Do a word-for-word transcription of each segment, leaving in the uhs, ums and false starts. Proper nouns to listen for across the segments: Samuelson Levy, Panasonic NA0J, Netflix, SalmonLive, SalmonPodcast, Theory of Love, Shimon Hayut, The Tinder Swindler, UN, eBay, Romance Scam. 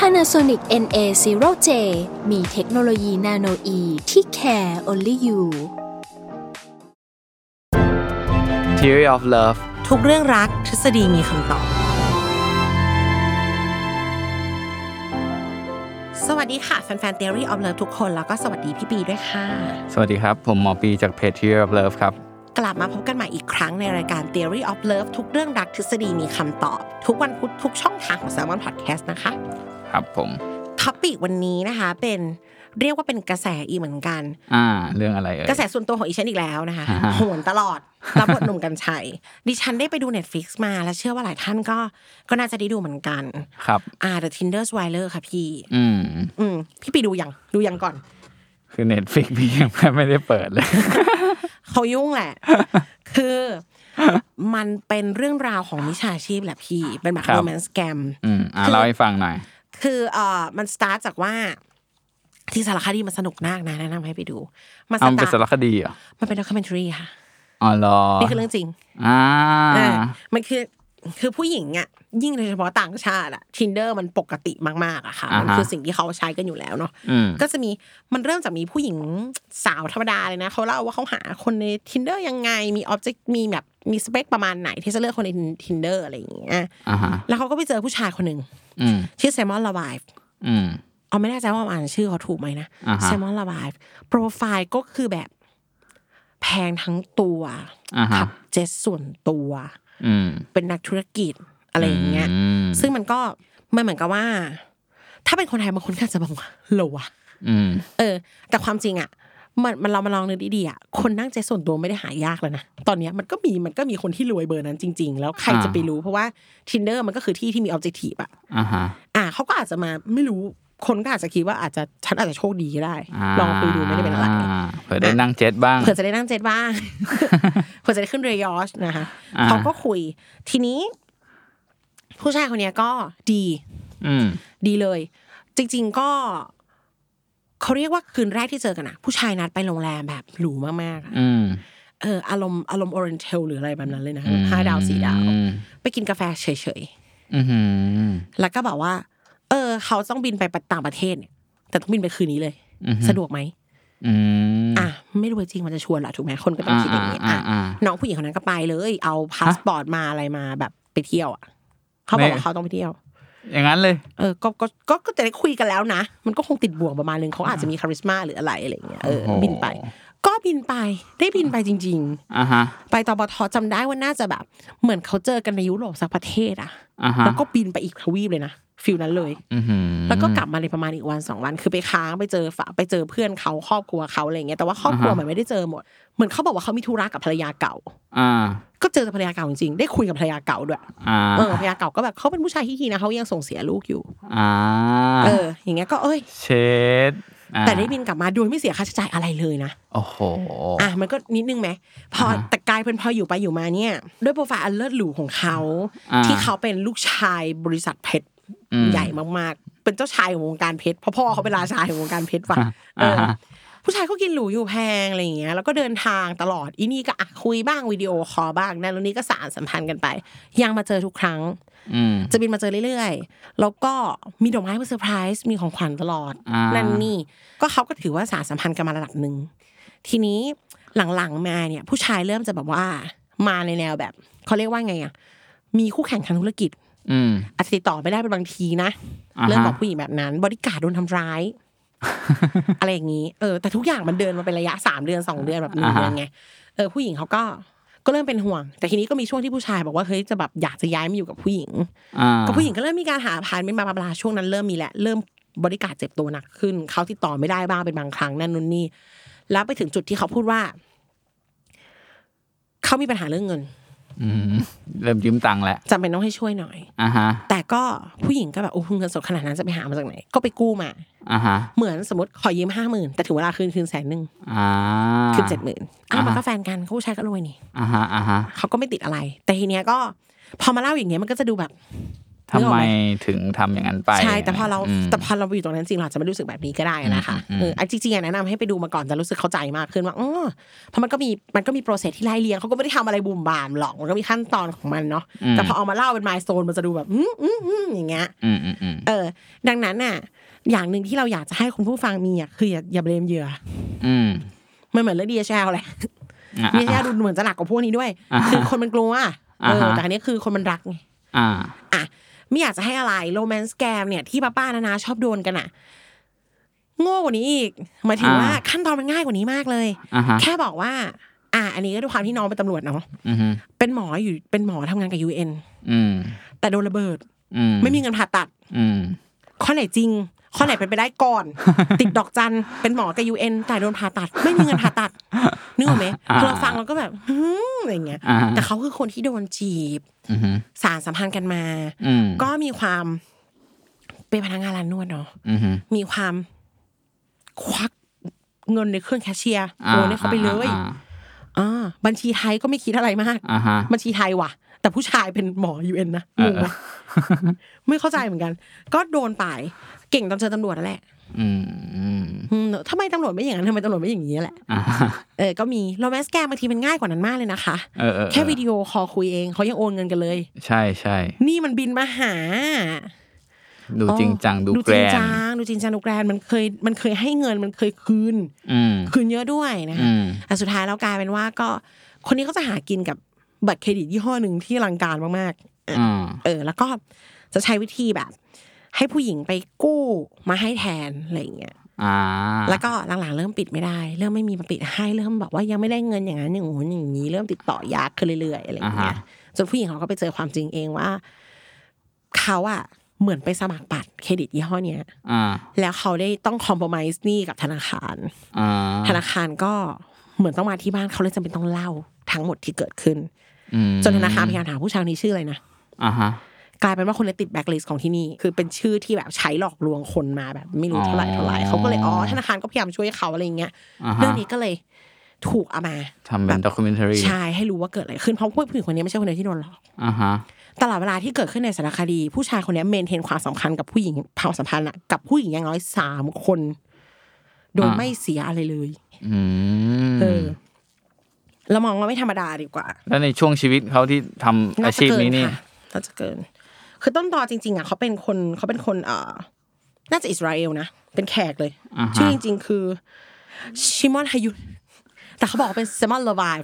Panasonic เอ็น เอ ศูนย์ เจ มีเทคโนโลยีนาโนอีที่ care only you Theory of Love ทุกเรื่องรักทฤษฎีมีคำตอบสวัสดีค่ะแฟนๆ Theory of Love ทุกคนแล้วก็สวัสดีพี่ปีด้วยค่ะสวัสดีครับผมหมอปีจากเพจ Theory of Love ครับกลับมาพบกันใหม่อีกครั้งในรายการ Theory of Love ทุกเรื่องรักทฤษฎีมีคำตอบทุกวันพุธทุกช่องทางของ Salmon Podcast นะคะครับผมท็อปิกวันนี้นะคะเป็นเรียกว่าเป็นกระแสอีเหมือนกันอ่าเรื่องอะไรเอ่ยกระแสส่วนตัวของอีฉันอีกแล้วนะคะโหนตลอดรับบทหนุ่มกัญชัยดิฉันได้ไปดู Netflix มาแล้วเชื่อว่าหลายท่านก็ก็น่าจะได้ดูเหมือนกันครับอ่า The Tinder Swindler ค่ะพี่อืมอืมพี่ไปดูยังดูยังก่อนคือ Netflix พี่ยังไม่ได้เปิดเลยเขายุ่งแหละคือมันเป็นเรื่องราวของมิจฉาชีพแหละพี่เป็นแบบ Romance Scam อืมอ่ะเล่าให้ฟังหน่อยคือเอ่อมันสตาร์ทจากว่าที่สารคดีมันสนุกมากนะแนะนำให้ไปดูมันสตาร์ทเป็นสารคดีอ่ะมันเป็นด็อกคิวเมนทารีค่ะอ๋อเหรอนี่คือเรื่องจริงอ่ามันคือคือผู้หญิงอ่ะยิ่งโดยเฉพาะต่างชาติอ่ะ Tinder มันปกติมากๆอ่ะค่ะมันคือสิ่งที่เขาใช้กันอยู่แล้วเนาะก็จะมีมันเริ่มจากมีผู้หญิงสาวธรรมดาเลยนะเขาเล่าว่าเขาหาคนใน Tinder ยังไงมี object มีแบบมีสเปคประมาณไหนที่จะเลือกคนใน Tinder อะไรอย่างเงี้ยแล้วเขาก็ไปเจอผู้ชายคนนึงชื่อ SalmonLive อืมเอาไม่แน่ใจว่าอ่านชื่อเขาถูกมั้ยนะ SalmonLive โปรไฟล์ก็คือแบบแพงทั้งตัวขับเจ็ตส่วนตัวเป็นนักธุรกิจอะไรอย่างเงี้ยซึ่งมันก็มันเหมือนกับว่าถ้าเป็นคนไทยบางคนก็จะบอกว่าโลวะเออแต่ความจริงอ่ะมันมันเรามาลองนึกดีๆอ่ะคนนั่งใจส่วนตัวไม่ได้หายากแล้วนะตอนนี้มันก็มีมันก็มีคนที่รวยเบอร์นั้นจริงๆแล้วใครจะไปรู้เพราะว่า Tinder มันก็คือที่ที่มี objective อ่ะอ่าฮะอ่ะเขาก็อาจจะมาไม่รู้คนก็อาจจะคิดว่าอาจจะฉันอาจจะโชคดีก็ได้ลองคุยดูไม่ได้เป็นอะไรเผื่อได้นั่งเจ็ตบ้างเผื่อจะได้นั่งเจ็ตบ้างเผื่อจะได้ขึ้นเรือยอชต์นะคะเขาก็คุยทีนี้ผู้ชายคนนี้ก็ดีดีเลยจริงๆก็เขาเรียกว่าคืนแรกที่เจอกันนะผู้ชายนัดไปโรงแรมแบบหรูมากๆอืมเอออารมณ์อารมณ์ออเรนเทลหรืออะไรแบบนั้นเลยนะห้าดาวสี่ดาวไปกินกาแฟเฉยๆอือหือแล้วก็บอกว่าเออเขาต้องบินไปต่างประเทศเนี่ยแต่ต้องบินไปคืนนี้เลยสะดวกมั้ยอืมอ่ะไม่รู้จริงมันจะชวนเหรอถูกมั้ยคนก็ต้องคิดอย่างงี้อ่ะน้องผู้หญิงคนนั้นก็ไปเลยเอาพาสปอร์ตมาอะไรมาแบบไปเที่ยวอ่ะเขาบอกว่าเขาต้องไปเที่ยวอย่างนั้นเลยเออก็ก็ก็จะได้คุยกันแล้วนะมันก็คงติดบ่วงประมาณนึงเขาอาจจะมีคาริสมาหรืออะไรอะไรอย่างเงี้ยเออบินไปก็บินไปได้บินไปจริงๆอ่าฮะไปตบทจำได้ว่าน่าจะแบบเหมือนเขาเจอกันในยุโรปสักประเทศอ่ะแล้วก็บินไปอีกทวีปเลยนะฟิลนั้นเลยแล้วก็กลับมาเลยประมาณอีกวันสองวันคือไปค้างไปเจอฝาไปเจอเพื่อนเขาครอบครัวเขาอะไรอย่างเงี้ยแต่ว่าครอบครัวมันไม่ได้เจอหมดเหมือนเขาบอกว่าเขามีธุระกับภรรยาเก่าก็เจอภรรยาเก่าจริงๆได้คุยกับภรรยาเก่าด้วยเออภรรยาเก่าก็แบบเขาเป็นผู้ชายที่ดีนะเขายังส่งเสียลูกอยู่เอออย่างเงี้ยก็เอ้ยเช็ดแต่ได้บินกลับมาโดยไม่เสียค่าใช้จ่ายอะไรเลยนะโอ้โหอ่ะมันก็นิดนึงไหมพอแต่กลายเป็นพออยู่ไปอยู่มาเนี่ยด้วยโปรไฟล์อันเลิศหรูของเขาที่เขาเป็นลูกชายบริษัทเพชรใหญ่มากๆเป็นเจ้าชายของวงการเพชรพ่อพ่อเขาเป็นราชาของวงการเพชรว่ะเออผู้ชายเขากินหรูอยู่แพงอะไรอย่างเงี้ยแล้วก็เดินทางตลอดอีนี่ก็อ่ะคุยบ้างวิดีโอคอลบ้างนั่นแล้วนี่ก็สานสัมพันธ์กันไปยังมาเจอทุกครั้งจะบินมาเจอเรื่อยๆแล้วก็มีดอกไม้มาเซอร์ไพรส์มีของขวัญตลอดนั่นนี่ก็เขาก็ถือว่าสานสัมพันธ์กันมาระดับนึงทีนี้หลังๆมาเนี่ยผู้ชายเริ่มจะแบบว่ามาในแนวแบบเขาเรียกว่าไงอ่ะมีคู่แข่งทางธุรกิจอาจจะติดต่อไม่ได้เป็นบางทีนะเรื่องของผู้หญิงแบบนั้นบริการโดนทำร้ายอะไรอย่างนี้เออแต่ทุกอย่างมันเดินมาเป็นระยะสามเดือนสองเดือนแบบนี้ไงเออผู้หญิงเขาก็ก็เริ่มเป็นห่วงแต่ทีนี้ก็มีช่วงที่ผู้ชายบอกว่าเฮ้ยจะแบบอยากจะย้ายมาอยู่กับผู้หญิงกับผู้หญิงก็เริ่มมีการหาพาร์ทเมนต์มาบลาช่วงนั้นเริ่มมีแหละเริ่มบริการเจ็บตัวหนักขึ้นเขาติดต่อไม่ได้บ้างเป็นบางครั้งนั่นนู่นนี่แล้วไปถึงจุดที่เขาพูดว่าเขามีปัญหาเรื่องเงิน เริ่มยืมตังค์แล้วจำเป็นต้องให้ช่วยหน่อยอ่าฮะแต่ก็ผู้หญิงก็แบบโอ้เงินสดขนาดนั้นจะไปหามาจากไหนก็ไปกู้มาอ่าฮะเหมือนสมมติขอยืม ห้าหมื่น แต่ถึงเวลาคืนคืนแสนนึงอ่าคืน เจ็ดหมื่น อ้าวมันก็แฟนกันผู้ชายก็รวยนี่อ่าฮะอ่าฮะเขาก็ไม่ติดอะไรแต่ทีเนี้ยก็พอมาเล่าอย่างเงี้ยมันก็จะดูแบบทำไมถึงทำอย่างนั้นไปใช่แต่พอเราแต่พอเราอยู่ตรงนั้นจริงเราจะไม่รู้สึกแบบนี้ก็ได้นะคะเออจริงๆแนะนำให้ไปดูมาก่อนจะรู้สึกเข้าใจมากขึ้นว่าอ๋อเพราะมันก็มีมันก็มีโปรเซสที่ไล่เลี้ยงเขาก็ไม่ได้ทำอะไรบูมบามหรอกมันก็มีขั้นตอนของมันเนาะแต่พอเอามาเล่าเป็นมายโซนมันจะดูแบบอืมอืมอืมอย่างเงี้ยเออดังนั้นน่ะอย่างนึงที่เราอยากจะให้คุณผู้ฟังมีอ่ะคืออย่าเบลมเหยื่อมันเหมือนเรื่องดีเชลแหละดีเชลดูเหมือนจะหนักกว่าพวกนี้ด้วยคือคนมันกลัวเออแต่อันนี้คือคนมันรักไงอ่าอ่ะไม่อยากจะให้อะไร Romance Scam เนี่ยที่ป้าๆนานาชอบโดนกันน่ะโง่กว่านี้อีกหมายถึงว่าขั้นตอนมันง่ายกว่านี้มากเลยแค่บอกว่าอ่ะอันนี้ก็ด้วยความที่น้องเป็นตำรวจเนาะเป็นหมออยู่เป็นหมอทำงานกับ ยู เอ็น แต่โดนระเบิดไม่มีเงินผ่าตัดข้อไหนจริงข้อไหนเป็นไปได้ก่อนติดดอกจันเป็นหมอกับ ยู เอ็น แต่โดนผ่าตัดไม่มีเงินผ่าตัดนึกออกไหมพอเราฟังเราก็แบบฮึอะไรเงี้ยแต่เขาคือคนที่โดนจีบสารสัมพันธ์กันมาก็มีความเป็นพนักงานร้านนวดเนาะมีความควักเงินในเครื่องแคชเชียร์โอนให้เขาไปเลยอ่าบัญชีไทยก็ไม่คิดอะไรมากบัญชีไทยว่ะแต่ผู้ชายเป็นหมอ ยู เอ็น นะงงปะไม่เข้าใจเหมือนกันก็โดนไปเก่งตอนเจอตำรวจนั่นแหละอืมทำไมตำรวจไม่อย่างนั้นทำไมตำรวจไม่อย่างนี้แหละเออก็มีโรแมนต์แกมบางทีมันง่ายกว่านั้นมากเลยนะคะแค่วิดีโอคอลคุยเองเขายังโอนเงินกันเลยใช่ใช่นี่มันบินมาหาดูจริงจังดูแกรนดูจริงจังดูแกรนมันเคยมันเคยให้เงินมันเคยคืนคืนเยอะด้วยนะคะแต่สุดท้ายแล้วกลายเป็นว่าก็คนนี้เขาจะหากินกับบัตรเครดิตยี่ห้อหนึ่งที่อลังการมากๆเออแล้วก็จะใช้วิธีแบบให้ผู้หญิงไปกู้มาให้แทนอะไรอย่างเงี้ยแล้วก็หลังๆเริ่มปิดไม่ได้เริ่มไม่มีมาปิดให้เริ่มบอกว่ายังไม่ได้เงินอย่างนั้นอย่างนู้นอย่างนี้เริ่มติดต่อยากขึ้นเรื่อยๆอะไรอย่างเงี้ยจนผู้หญิงเขาก็ไปเจอความจริงเองว่าเขาอะเหมือนไปสมัครบัตรเครดิตยี่ห้อเนี้ยแล้วเขาได้ต้องคอมโพรไมซ์หนี้กับธนาคารธนาคารก็เหมือนต้องมาที่บ้านเขาเลยจำเป็นต้องเล่าทั้งหมดที่เกิดขึ้นจนธนาคารพยายามถามผู้ชายนี้ชื่ออะไรนะกลายเป็นว่าคนเลยติดแบล็คลิสต์ของที่นี่คือเป็นชื่อที่แบบใช้หลอกลวงคนมาแบบไม่รู้เท่าไหร่เท่าไหร่เขาก็เลยอ๋อธนาคารก็พยายามช่วยเขาอะไรอย่างเงี้ยเรื่องนี้ก็เลยถูกเอามาทำเป็นด็อกิวเมนทารีใช่ให้รู้ว่าเกิดอะไรขึ้นเพราะผู้หญิงคนนี้ไม่ใช่คนเดียวที่โดนหลอกตลอดเวลาที่เกิดขึ้นในสารคดีผู้ชายคนนี้เมนเทนความสัมพันธ์กับผู้หญิงเผาสัมพันธ์กับผู้หญิงอย่างน้อยสามคนโดยไม่เสียอะไรเลยเออเรามองว่าไม่ธรรมดาดีกว่าแล้วในช่วงชีวิตเขาที่ทำอาชีพนี้นี่น่าจะเกินคือต้นตอจริงๆอ่ะเขาเป็นคนเขาเป็นคนเอ่อน่าจะอิสราเอลนะเป็นแขกเลยชื่อจริงๆคือชิมอนฮายุแต่เขาบอกเป็นแซมมอนเลวาย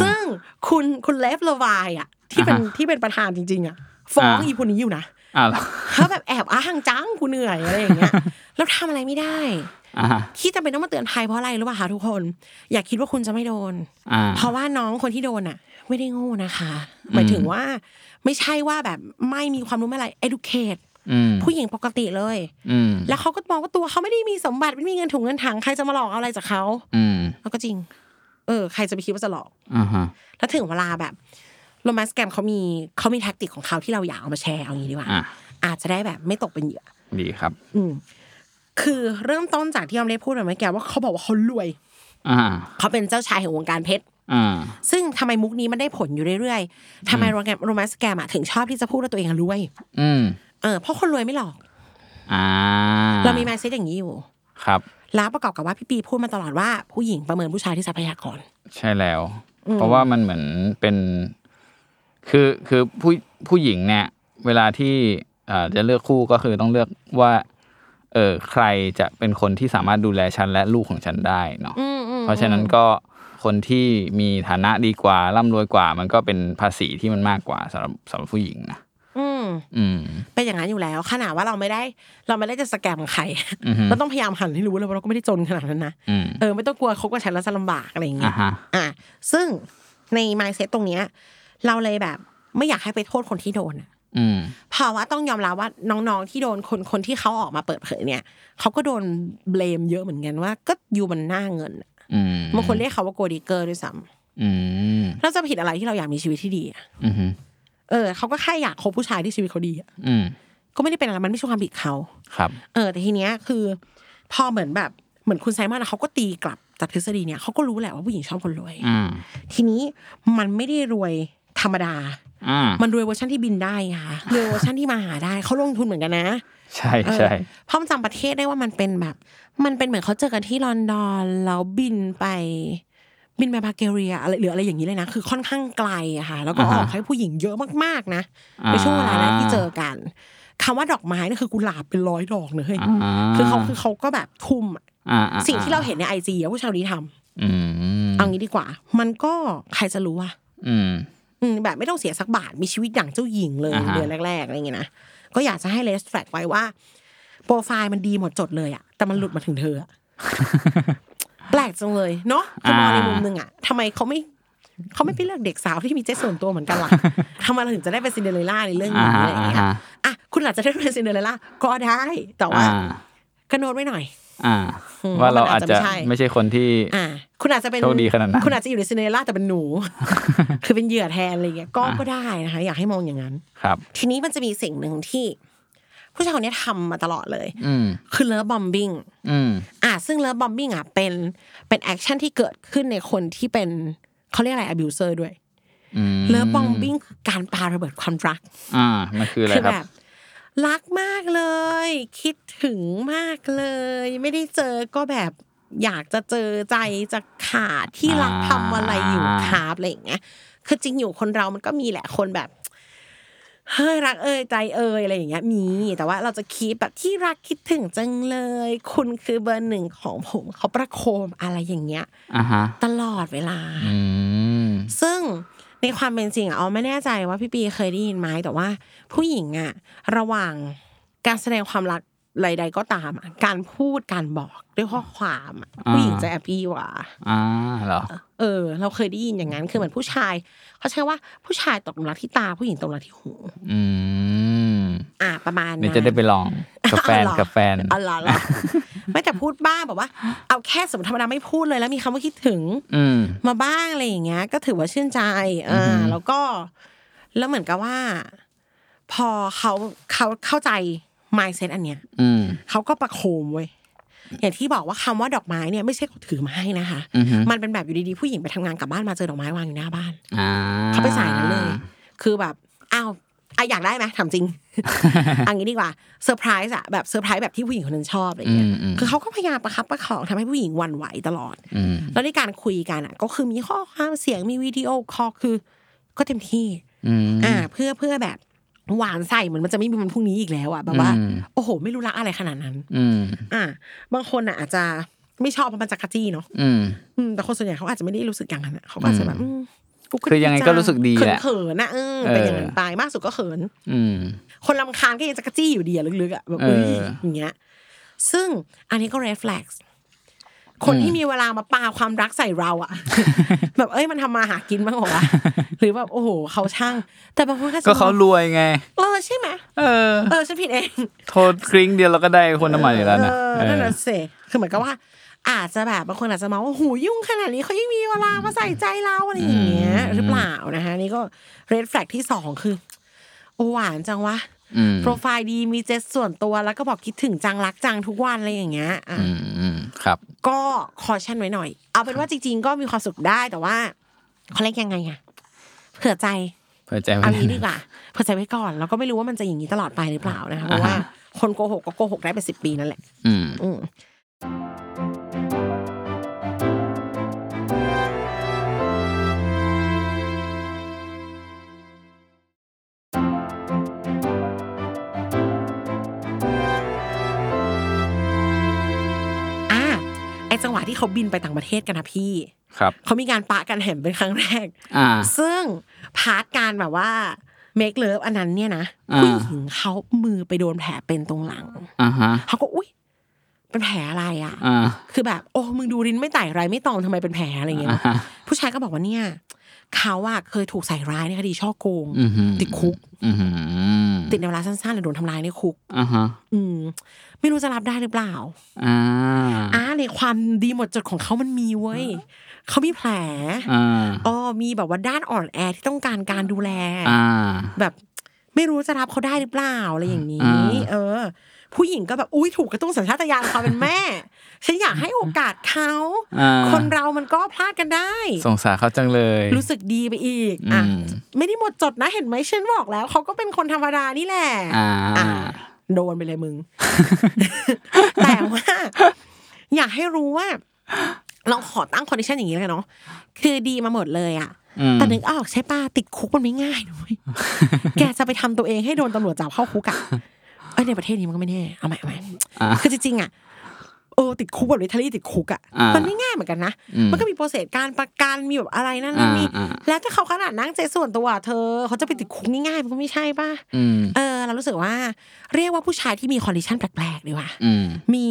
ซึ่งคุณคุณเลฟเลวายอ่ะที่เป็นที่เป็นประธานจริงๆอ่ะฟ้องอีพวกนี้อยู่นะเขาแบบแอบอ้างจังกูเหนื่อยอะไรอย่างเงี้ยแล้วทำอะไรไม่ได้ที่จำเป็นต้องมาเตือนภัยเพราะอะไรรู้ป่ะคะทุกคนอย่าคิดว่าคุณจะไม่โดนเพราะว่าน้องคนที่โดนอ่ะไม่ได้โง่นะคะหมายถึงว่าไม่ใช่ว่าแบบไม่มีความรู้ไม่อะไร educate ผู้หญิงปกติเลยแล้วเขาก็มองว่าตัวเขาไม่ได้มีสมบัติไม่มีเงินถุงเงินถังใครจะมาหลอกเอาอะไรจากเขาแล้วก็จริงเออใครจะไปคิดว่าจะหลอกแล้วถึงเวลาแบบโรแมนต์สแกมเขามีเขามีแท็กติกของเขาที่เราอยากเอามาแชร์เอาอย่างนี้ดีกว่าอาจจะได้แบบไม่ตกเป็นเหยื่อดีครับอืมคือเริ่มต้นจากที่เราได้พูดไปเมื่อกี้ว่าเขาบอกว่าเขารวยเขาเป็นเจ้าชายแห่งวงการเพชรซึ่งทำไมมุกนี้มันได้ผลอยู่เรื่อยๆทำไมโรแมนต์แกมถึงชอบที่จะพูดว่าตัวเองรวยเออเพราะคนรวยไม่หลอกเรามีมายด์เซตอย่างนี้อยู่ครับแล้วประกอบกับว่าพี่ปีพูดมาตลอดว่าผู้หญิงประเมินผู้ชายที่ทรัพยากรใช่แล้วเพราะว่ามันเหมือนเป็นคือคือผู้ผู้หญิงเนี่ยเวลาที่จะเลือกคู่ก็คือต้องเลือกว่าเออใครจะเป็นคนที่สามารถดูแลฉันและลูกของฉันได้เนาะเพราะฉะนั้นก็คนที่มีฐานะดีกว่าร่ำรวยกว่ามันก็เป็นภาษีที่มันมากกว่าสำหรับสำหรับผู้หญิงนะอืมอืมเป็นอย่างนั้นอยู่แล้วขนาดว่าเราไม่ได้เราไม่ได้จะสแกมใครเราต้องพยายามหันให้รู้เลยว่าเราก็ไม่ได้จนขนาดนั้นนะเออไม่ต้องกลัวคบกับฉันแล้วจะลำบากอะไรอย่างเงี้ยอ่ะซึ่งใน mindset ตรงเนี้ยเราเลยแบบไม่อยากให้ไปโทษคนที่โดนเพราะว่าต้องยอมรับว่าน้องๆที่โดนคนคนที่เขาออกมาเปิดเผยเนี่ยเขาก็โดนเบลมเยอะเหมือนกันว่าก็อยู่บนหน้าเงินบางคนเรียกเขาว่าโกดิเกอร์ด้วยซ้ เราจะผิดอะไรที่เราอยากมีชีวิตที่ดีอ่ะเออเขาก็แค่อยากคบผู้ชายที่ชีวิตเขาดีอ่ะก็ไม่ได้เป็นอะไรมันไม่ใช่ความผิดเขาครับเออแต่ทีเนี้ยคือพอเหมือนแบบเหมือนคุณไซมอนเขาก็ตีกลับจากทฤษฎีเนี่ยเขาก็รู้แหละว่าผู้หญิงชอบคนรวยทีนี้มันไม่ได้รวยธรรมดามันรวยเวอร์ชันที่บินได้ค่ะรวยเวอร์ชันที่มาหาได้เขาลงทุนเหมือนกันนะใช่ใช่เพราะจำประเทศได้ว่ามันเป็นแบบมันเป็นเหมือนเขาเจอกันที่ลอนดอนแล้วบินไปบินไปบัลแกเรียอะไรหรืออะไรอย่างนี้เลยนะคือค่อนข้างไกลอะค่ะแล้วก็ออกให้ผู้หญิงเยอะมากๆนะในช่วงเวลานั้นที่เจอกันคำว่าดอกไม้นี่คือกุหลาบเป็นร้อยดอกเลยคือเขาคือเขาก็แบบทุ่มสิ่งที่เราเห็นใน ไอ จี อ่ะผู้ชายนี้ทำเอางี้ดีกว่ามันก็ใครจะรู้อ่ะแบบไม่ต้องเสียสักบาทมีชีวิตอย่างเจ้าหญิงเลยเดือนแรกๆอะไรอย่างเงี้ยนะก็อยากจะให้เลสแฟลกไว้ว่าโปรไฟล์มันดีหมดจดเลยอ่ะแต่มันหลุดมาถึงเธอแปลกจังเลยเนาะคือมองในมุมนึงอ่ะทำไมเขาไม่เขาไม่ไปเลือกเด็กสาวที่มีเจตส่วนตัวเหมือนกันล่ะทำไมเราถึงจะได้เป็นซินเดอเรลล่าในเรื่องนี้อะไรอย่างเงี้ยอ่ะคุณอาจจะได้เป็นซินเดอเรลล่าก็ได้แต่ว่ากระโดดไว้หน่อยอ่าว่าเราอาจจะไม่ใช่คนที่อ่าคุณอาจจะเป็นโชคดีขนาดนั้นคุณอาจจะอยู่ในซินเดอเรลล่าแต่เป็นหนูคือเป็นเหยื่อแทนอะไรอย่างเงี้ยก็ก็ได้นะคะอยากให้มองอย่างนั้นครับทีนี้มันจะมีสิ่งนึงที่ผู้ชายคนนี้ทำมาตลอดเลยคือเลิฟบอมบิ้งอ่าซึ่งเลิฟบอมบิ้งอ่ะเป็นเป็นแอคชั่นที่เกิดขึ้นในคนที่เป็นเขาเรียกอะไร abuser ด้วยเลิฟบอมบิ้งคือการปาระเบิดความรักอ่ามันคืออะไรครับรักมากเลยคิดถึงมากเลยไม่ได้เจอก็แบบอยากจะเจอใจจะขาดที่รักทำอะไรอยู่ครับอะไรอย่างเงี้ยคือจริงอยู่คนเรามันก็มีแหละคนแบบเฮ้ยรักเอ่ยใจเอ่ยอะไรอย่างเงี้ยมีแต่ว่าเราจะคิดแบบที่รักคิดถึงจังเลยคุณคือเบอร์หนึ่งของผมเขาประโคมอะไรอย่างเงี้ยตลอดเวลาซึ่งในความเป็นจริงอ่ะเอาไม่แน่ใจว่าพี่ปีเคยได้ยินไหมแต่ว่าผู้หญิงอ่ะระหว่างการแสดงความรักใดๆก็ตามการพูดการบอกด้วยข้อความผู้หญิงจะแอบปี้กว่าอ่าเหรอเออเราเคยได้ยินอย่างนั้นคือเหมือนผู้ชายเขาใช้ว่าผู้ชายตกหลุมรักที่ตาผู้หญิงตกหลุมรักที่หูอืมอ่ะประมาณนั้นจะได้ไปลองกับแฟนกับแฟนอ๋อเหรอไม่แต่พูดบ้าแบบว่าเอาแค่สมมติธรรมดาไม่พูดเลยแล้วมีคำว่าคิดถึงมาบ้างอะไรอย่างเงี้ยก็ถือว่าชื่นใจอ่าแล้วก็แล้วเหมือนกับว่าพอเขาเขาเข้าใจmindset อันเนี้ยเขาก็ประโคมเว้ยอย่างที่บอกว่าคำว่าดอกไม้เนี่ยไม่ใช่เขาถือมาให้นะคะมันเป็นแบบอยู่ดีๆผู้หญิงไปทำงานกลับบ้านมาเจอดอกไม้วางอยู่หน้าบ้านเขาไปใส่นั้นเลยคือแบบอ้าวอะอยากได้ไหมถามจริงอันนี้ดีกว่าเซอร์ไพรส์อะแบบเซอร์ไพรส์แบบที่ผู้หญิงคนนั้นชอบอะไรเงี้ยคือเขาก็พยายามประคับประคองทำให้ผู้หญิงหวั่นไหวตลอดแล้วในการคุยกันอะก็คือมีข้อความเสียงมีวิดีโอคอลคือก็เต็มที่อ่าเพื่อเพื่อแบบหวานใส่เหมือนมันจะไม่มีมันพรุ่งนี้อีกแล้วอ่ะแบบว่าโอ้โหไม่รู้รักอะไรขนาดนั้นอ่าบางคนอ่ะอาจจะไม่ชอบเพราะมันจักรจี้เนาะแต่คนส่วนใหญ่เขาอาจจะไม่ได้รู้สึกอย่างนั้นเขาอาจจะแบบคือยังไงก็รู้สึกดีแหละเขินๆนะเออเป็นอย่างนั้นไปมากสุดก็เขินคนรำคาญก็ยังจักรจี้อยู่ดีลึกๆอ่ะแบบอุ้ยอย่างเงี้ยซึ่งอันนี้ก็ reflex คนที่มีเวลามาปาความรักใส่เราอ่ะแบบเอ้ยมันทำมาหากินบ้างเหรอวะหรือแบบโอ้โหเขาช่างแต่บางคนก็เขารวยไงเออใช่ไหมเออเออฉันผิดเองโทษกริ้งเดียวเราก็ได้คนละหมายอยู่แล้วนะนั่นน่ะสิคือเหมือนกับว่าอาจจะแบบบางคนอาจจะมองว่าหูยุ่งขนาดนี้เขายังมีเวลามาใส่ใจเราอะไรอย่างเงี้ยหรือเปล่านะคะนี่ก็เรดแฟลกที่สองคือโอหวานจังวะโปรไฟล์ดีมีเจสส่วนตัวแล้วก็บอกคิดถึงจังรักจังทุกวันอะไรอย่างเงี้ยอ่ะครับก็คอชั่นไว้หน่อยเอาเป็นว่าจริงๆก็มีความสุขได้แต่ว่าเขาเล่นยังไงอ่ะเผื่อใจเผื่อใจไว้อันนี้ดีกว่าเผื่อใจไว้ก่อนแล้วก็ไม่รู้ว่ามันจะอย่างนี้ตลอดไปหรือเปล่านะคะเพราะว่าคนโกหกก็โกหกได้เป็นสิบปีนั่นแหละอืมอืมจังหวะที่เขาบินไปต่างประเทศกันนะพี่ครับเขามีการปะกันแหมเป็นครั้งแรกอ่าซึ่งพาร์ทการแบบว่าเมคเลิฟอันนั้นเนี่ยนะผู้หญิงเขามือไปโดนแผลเป็นตรงหลังอ่าฮะเขาก็อุ๊ยเป็นแผลอะไรอ่ะคือแบบโอ้มึงดูริ้นไม่ไต่ไรไม่ตองทำไมเป็นแผลอะไรอย่างเงี้ยผู้ชายก็บอกว่าเนี่ยเขาอ่ะเคยถูกใส่ร้ายในคดีช่อโกงติดคุกติดในเวลาสั้นๆหรือโดนทำร้ายในคุกอืมไม่รู้จะรับได้หรือเปล่าอ่า ในความดีหมดจดของเขามันมีเว้ยเขามีแผลอ๋อมีแบบว่าด้านอ่อนแอที่ต้องการการดูแลแบบไม่รู้จะรับเขาได้หรือเปล่าอะไรอย่างนี้เออผู้หญิงก็แบบอุ้ยถูกกระตุ้นสัญชาตญาณความเป็นแม่ฉันอยากให้โอกาสเขาคนเรามันก็พลาดกันได้สงสารเขาจังเลยรู้สึกดีไปอีกอ่ะไม่ได้หมดจดนะเห็นไหมฉันบอกแล้วเขาก็เป็นคนธรรมดานี่แหละโดนไปเลยมึง แต่ว่าอยากให้รู้ว่าเราขอตั้งคอนดิชั่นอย่างนี้แล้วกันเนาะคือดีมาหมดเลยอ่ะแต่นึกออกใช่ป่ะติดคุกมันไม่ง่ายนุ้ย แกจะไปทำตัวเองให้โดนตำรวจจับเข้าคุกอ่ะเอ้ยในประเทศนี้มันก็ไม่แน่เอาใหม่เอาใหม่คือจริงๆอ่ะเออติดคุกแบบลิทเทอรี่ติดคุกอ่ะมันไม่ง่ายเหมือนกันนะมันก็มีโปรเซสการประกันมีแบบอะไรนั่นนี่แล้วถ้าเขาขนาดนั่งใจส่วนตัวเธอเขาจะไปติดคุกง่ายๆมันก็ไม่ใช่ป่ะเออเรารู้สึกว่าเรียกว่าผู้ชายที่มีคอนดิชั่นแปลกๆดีว่ะมี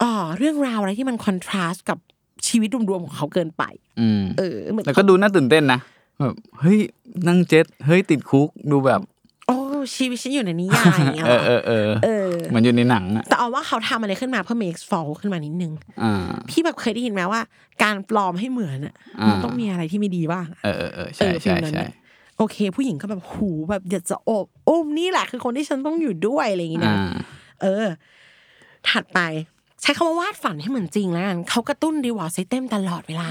เออเรื่องราวอะไรที่มันคอนทราสต์กับชีวิตรวมๆของเขาเกินไปเออแล้วก็ดูน่าตื่นเต้นนะแบบเฮ้ยนั่งเจ็ตเฮ้ยติดคุกดูแบบชีวิตฉันอยู่ในนิยายอย่างเงี้ยเออเออเออเหมือนอยู่ในหนังอะแต่เอาว่าเขาทำอะไรขึ้นมาเพื่อ make fall ขึ้นมานิดนึงพี่แบบเคยได้ยินไหมว่าการปลอมให้เหมือนอะมันต้องมีอะไรที่ไม่ดีบ้างเออเออเออใช่ใช่ใช่โอเคผู้หญิงก็แบบหูแบบอยากจะอบอุ้มนี่แหละคือคนที่ฉันต้องอยู่ด้วยอะไรอย่างเงี้ยเออถัดไปใช้คำว่าวาดฝันให้เหมือนจริงแล้วกันเขากระตุ้นรีวอร์ดซิสเต็มตลอดเวลา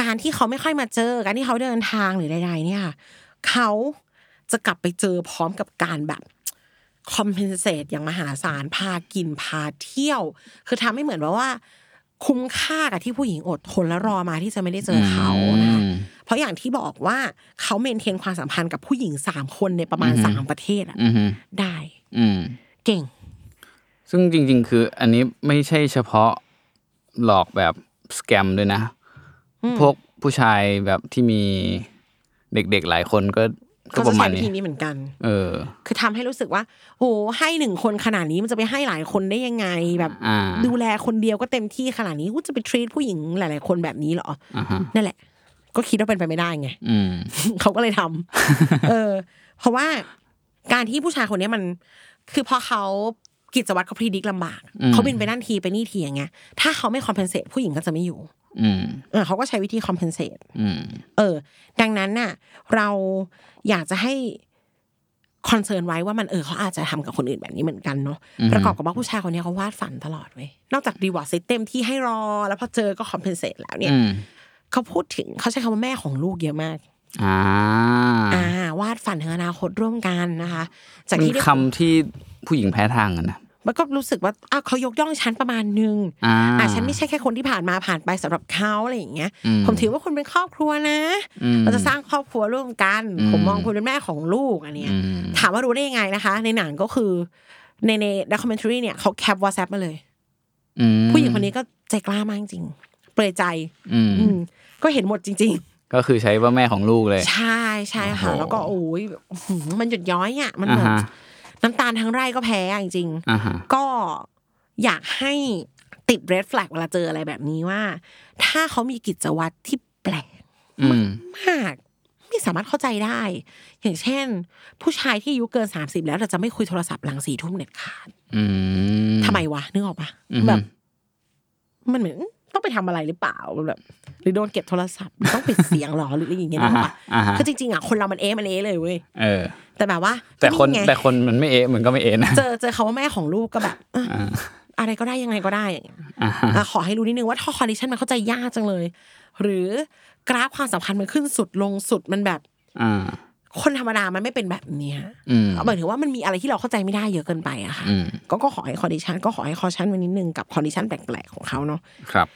การที่เขาไม่ค่อยมาเจอการที่เขาเดินทางหรือใดๆเนี่ยเขาจะกลับไปเจอพร้อมกับการแบบคอมเพนเซตอย่างมหาศาลพากินพาเที่ยวคือทำให้เหมือนแบบว่าคุ้มค่ากับที่ผู้หญิงอดทนและรอมาที่จะไม่ได้เจอเขานะเพราะอย่างที่บอกว่าเขาเมนเทนความสัมพันธ์กับผู้หญิงสามคนในประมาณสามประเทศอ่ะได้เก่งซึ่งจริงๆคืออันนี้ไม่ใช่เฉพาะหลอกแบบสแกมด้วยนะพวกผู้ชายแบบที่มีเด็กๆหลายคนก็ก็จะใช้วิธีนี้เหมือนกันเออคือทำให้รู้สึกว่าโหให้หนึ่งคนขนาดนี้มันจะไปให้หลายคนได้ยังไงแบบดูแลคนเดียวก็เต็มที่ขนาดนี้กูจะไปทรีตผู้หญิงหลายๆคนแบบนี้เหรอนั่นแหละก็คิดว่าเป็นไปไม่ได้ไงเขาก็เลยทำเออเพราะว่าการที่ผู้ชายคนนี้มันคือพอเขากิจวัตรเขาพรีดิกลำบากเขาบินไปนั่นทีไปนี่ทีอย่างเงี้ยถ้าเขาไม่คอมเพนเซตผู้หญิงก็จะไม่อยู่เออเขาก็ใช้วิธีคอมเพนเซตเออดังนั้นน่ะเราอยากจะให้คอนเซิร์นไว้ว่ามันเออเขาอาจจะทำกับคนอื่นแบบนี้เหมือนกันเนาะประกอบกับว่าผู้ชายคนนี้เขาวาดฝันตลอดเว้ยนอกจากรีวอร์ดซิสเต็มที่ให้รอแล้วพอเจอก็คอมเพนเซตแล้วเนี่ยเขาพูดถึงเขาใช้คำว่าแม่ของลูกเยอะมากอ่าอ่าวาดฝันถึงอนาคตร่วมกันนะคะจากที่คำที่ผู้หญิงแพ้ทางอ่ะนะมันก็รู้สึกว่าอ้าวเขายกย่องฉันประมาณนึงอ่าฉันไม่ใช่แค่คนที่ผ่านมาผ่านไปสำหรับเขาอะไรอย่างเงี้ยผมถือว่าคุณเป็นครอบครัวนะเราจะสร้างครอบครัวร่วมกันผมมองคุณเป็นแม่ของลูกอันเนี้ยถามว่ารู้ได้ยังไงนะคะในหนังก็คือในในด็อกคิวเมนทารีเนี่ยเขาแคป WhatsApp มาเลยผู้หญิงคนนี้ก็ใจกล้ามากจริงเปรยใจก็เห็นหมดจริงๆก็คือใช้ว่าแม่ของลูกเลยใช่ใช่ค่ะแล้วก็โอ้ยมันหยดย้อยอ่ะมันแบบน้ำตาลทั้งไร่ก็แพ้จริงๆ uh-huh. ก็อยากให้ติด red flag เวลาเจออะไรแบบนี้ว่าถ้าเขามีกิจวัตรที่แปลกมากไม่สามารถเข้าใจได้อย่างเช่นผู้ชายที่อายุเกินสามสิบแล้วจะไม่คุยโทรศัพท์หลังสี่ทุ่มเด็ดขาดทำไมวะนึกออกปะแบบมันเหมือนต้องไปทำอะไรหรือเปล่าแบบหรือโดนเก็บโทรศัพท์ต้องปิดเสียงหรอหรืออะไรอย่างเงี้ยนะค่ะคือจริงๆอ่ะคนเรามันเอ๊ะมันเอ๊ะเลยเว้ยแต่แบบว่าแต่คนแต่คนมันไม่เอ๊ะมันก็ไม่เอ๊ะนะเจอเจอเขาว่าแม่ของลูกก็แบบอะไรก็ได้ยังไงก็ได้อย่างเงี้ยขอให้รู้นิดนึงว่าท่อคอนดิชั่นมันเข้าใจยากจังเลยหรือกราฟความสัมพันธ์มันขึ้นสุดลงสุดมันแบบคนธรรมดามันไม่เป็นแบบเนี้ยหมายถึงว่ามันมีอะไรที่เราเข้าใจไม่ได้เยอะเกินไปอะค่ะก็ก็ขอให้คอนดิชั่นก็ขอให้คอชั่นไว้นิดนึงกับคอนดิชั่นแปลกๆของเขาเนาะครับ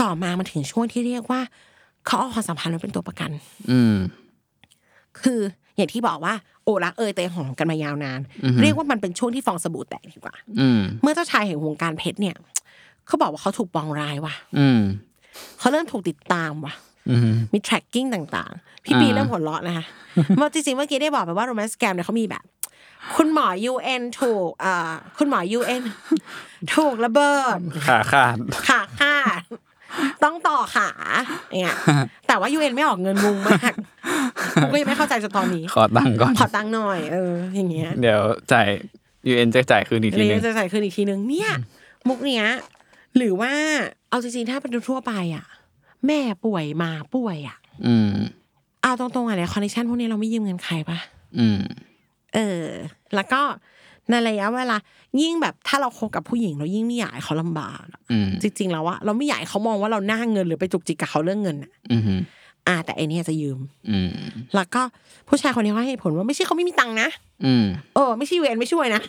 ต่อมามันถึงช่วงที่เรียกว่าเขาเอาความสัมพันธ์มาเป็นตัวประกันคืออย่างที่บอกว่าโอ้รักเอ่ยเตยหอมกันมายาวนานเรียกว่ามันเป็นช่วงที่ฟองสบู่แตกดีกว่าเมื่อเจ้าชายแห่งวงการเพชรเนี่ยเขาบอกว่าเขาถูกปองร้ายว่ะเขาเริ่มถูกติดตามว่ะมี tracking ต่างๆพี่ปีเริ่มหัวเราะนะคะเมื่อจริงๆเมื่อกี้ได้บอกไปว่า Romance Scam เนี่ยเขามีแบบคุณหมอ ยู เอ็น ถูกเอ่อคุณหมอ ยู เอ็น ถูกระเบิดขาขาดขาขาดต้องต่อขาเนี่ยแต่ว่า ยู เอ็น ไม่ออกเงินมุงมากกูก็ยังไม่เข้าใจจนตอนนี้ขอตังค์ก่อนขอตังค์หน่อยเอออย่างเงี้ยเดี๋ยวจ่าย ยู เอ็น จะจ่ายคืนอีกทีนึงจะจ่ายคืนอีกทีนึงเนี่ยมุกเนี้ย หรือว่าเอาจริงๆถ้าเป็นทั่วไปอ่ะแม่ป่วยมาป่วยอ่ะอืมเอาตรงๆอ่ะเนี่ยคอนเนคชั่นพวกนี้เราไม่ยืมเงินใครป่ะอืมเออแล้วก็ในระยะเวลายิ่งแบบถ้าเราคบกับผู้หญิงเรายิ่งไม่อยากให้เขาลำบากจริงๆแล้วอะเราไม่อยากให้เขามองว่าเราหน้าเงินหรือไปจุกจิกกับเขาเรื่องเงินอะอ่าแต่ไอเนี่ยจะยืมแล้วก็ผู้ชายคนนี้เขาให้ผลว่าไม่ใช่เขาไม่มีตังค์นะเออไม่ใช่เวรไม่ช่วยนะ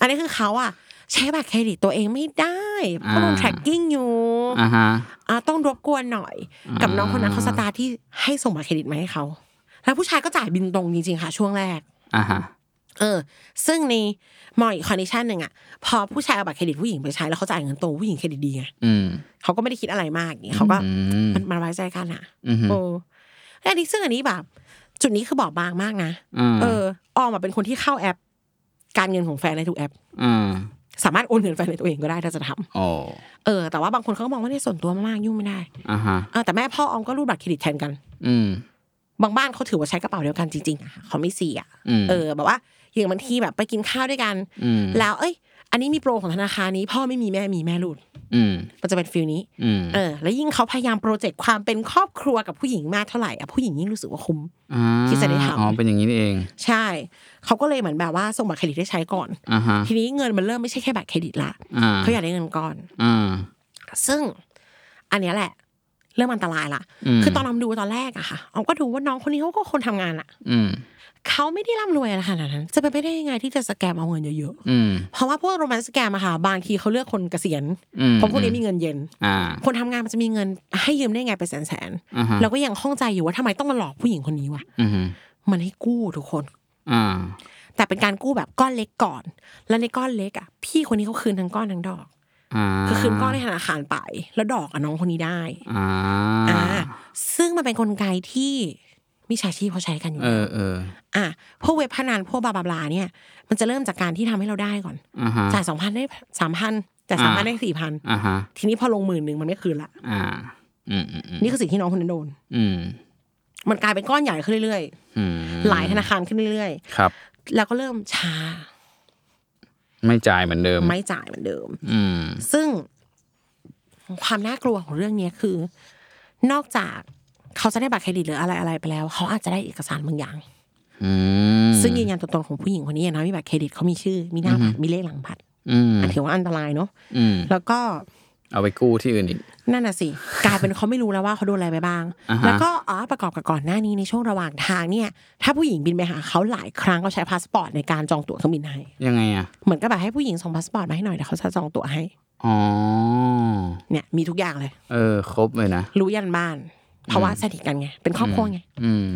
อันนี้คือเขาอะใช้บัตรเครดิตตัวเองไม่ได้เพราะโดน tracking อยู่อ่าต้องรบกวนหน่อยกับน้องคนนั้นเขาสตาร์ทที่ให้ส่งบัตรเครดิตมาให้เขาแล้วผู้ชายก็จ่ายบินตรงจริงๆค่ะช่วงแรกเออซึ่งในมออีกคอนดิชั่นหนึ่งอ่ะพอผู้ชายเอาบัตรเครดิตผู้หญิงไปใช้แล้วเขาจ่ายเงินตรงผู้หญิงเครดิตดีไงเขาก็ไม่ได้คิดอะไรมากอย่างนี้เขาก็มันมันไว้ใจกันอ่ะโอ้แล้วอันนี้ซึ่งอันนี้แบบจุดนี้คือบอกบางมากนะเออออมเป็นคนที่เข้าแอปการเงินของแฟนในทุกแอปสามารถโอนเงินแฟนในตัวเองก็ได้ถ้าจะทำเออแต่ว่าบางคนเขาก็มองว่าในส่วนตัวมากยุ่งไม่ได้เออแต่แม่พ่อออมก็รูดบัตรเครดิตแทนกันบางบ้านเขาถือว่าใช้กระเป๋าเดียวกันจริงๆอ่ะเขาไม่เสียเออแบบว่าอย่างบางทีแบบไปกินข้าวด้วยกันแล้วเอ้ยอันนี้มีโปรของธนาคารนี้พ่อไม่มีแม่มีแม่รูดมันจะเป็นฟีลนี้เออแล้วยิ่งเขาพยายามโปรเจกต์ความเป็นครอบครัวกับผู้หญิงมากเท่าไหร่อ่ะผู้หญิงยิ่งรู้สึกว่าคุ้มที่จะได้ทำอ๋อเป็นอย่างนี้เองใช่เขาก็เลยเหมือนแบบว่าส่งบัตรเครดิตได้ใช้ก่อนทีนี้เงินมันเริ่มไม่ใช่แค่บัตรเครดิตละเขาอยากได้เงินก้อนซึ่งอันนี้แหละเริ่มอันตรายละคือตอนเราดูตอนแรกอะค่ะเราก็ดูว่าน้องคนนี้เขาก็คนทำงานอะเขาไม่ได้ร่ำรวยอะไรขนาดนั้นจะไปได้ยังไงที่จะสแกมเอาเงินเยอะๆเพราะว่าพวกโรแมนต์สแกมอะค่ะบางทีเขาเลือกคนเกษียณเพราะพวกนี้มีเงินเย็นคนทำงานมันจะมีเงินให้ยืมได้ไงไปแสนๆเราก็ยังข้องใจอยู่ว่าทำไมต้องมาหลอกผู้หญิงคนนี้วะมันให้กู้ทุกคนแต่เป็นการกู้แบบก้อนเล็กก่อนแล้วในก้อนเล็กอะพี่คนนี้เขาคืนทั้งก้อนทั้งดอกก็คืนก้อนให้ธนาคารไปแล้วดอกอะน้องคนนี้ได้อ่าซึ่งมันเป็นกลไกที่มิจฉาชีพเขาใช้กันอยู่เออเอออ่ะพวกเว็บพนันพวกบลาบลาเนี่ยมันจะเริ่มจากการที่ทำให้เราได้ก่อนจ่าย สองพัน ได้ สามพัน จ่าย สามพัน ได้ สี่พัน อ่าฮะทีนี้พอลง หนึ่งหมื่น นึงมันไม่คืนละอ่าอืมๆนี่คือสิ่งที่น้องคนนั้นโดนอืมมันกลายเป็นก้อนใหญ่ขึ้นเรื่อยๆอืมหลายธนาคารขึ้นเรื่อยๆครับแล้วก็เริ่มช้าไม่จ่ายเหมือนเดิมไม่จ่ายเหมือนเดิมอืมซึ่งความน่ากลัวของเรื่องนี้คือนอกจากเขาจะได้บัตรเครดิตหรืออะไรๆไปแล้วเขาอาจจะได้เอกสารบางอย่างอืมซึ่งยืนยันตัวตนของผู้หญิงคนนี้อย่างน้อยมีบัตรเครดิตเขามีชื่อมีหน้าบัตรมีเลขหลังบัตรอืมถือว่าอันตรายเนาะอืมแล้วก็เอาไปกู้ที่อื่นอีกนั่นน่ะสิกลายเป็นเขาไม่รู้แล้วว่าเขาโดนอะไรไปบ้างแล้วก็อ๋อประกอบกับก่อนหน้านี้ในช่วงระหว่างทางเนี่ยถ้าผู้หญิงบินไปหาเขาหลายครั้งเขาใช้พาสปอร์ตในการจองตั๋วเครื่องบินให้ยังไงอ่ะเหมือนกับแบบให้ผู้หญิงส่งพาสปอร์ตมาให้หน่อยเดี๋ยวเขาจะจองตั๋วให้อ๋อเนี่ยมีทุกอย่างเลยเออครบเลยนะรู้ยันบ้านเพราะว่าสนิทกันไงเป็นครอบครัวไงอืม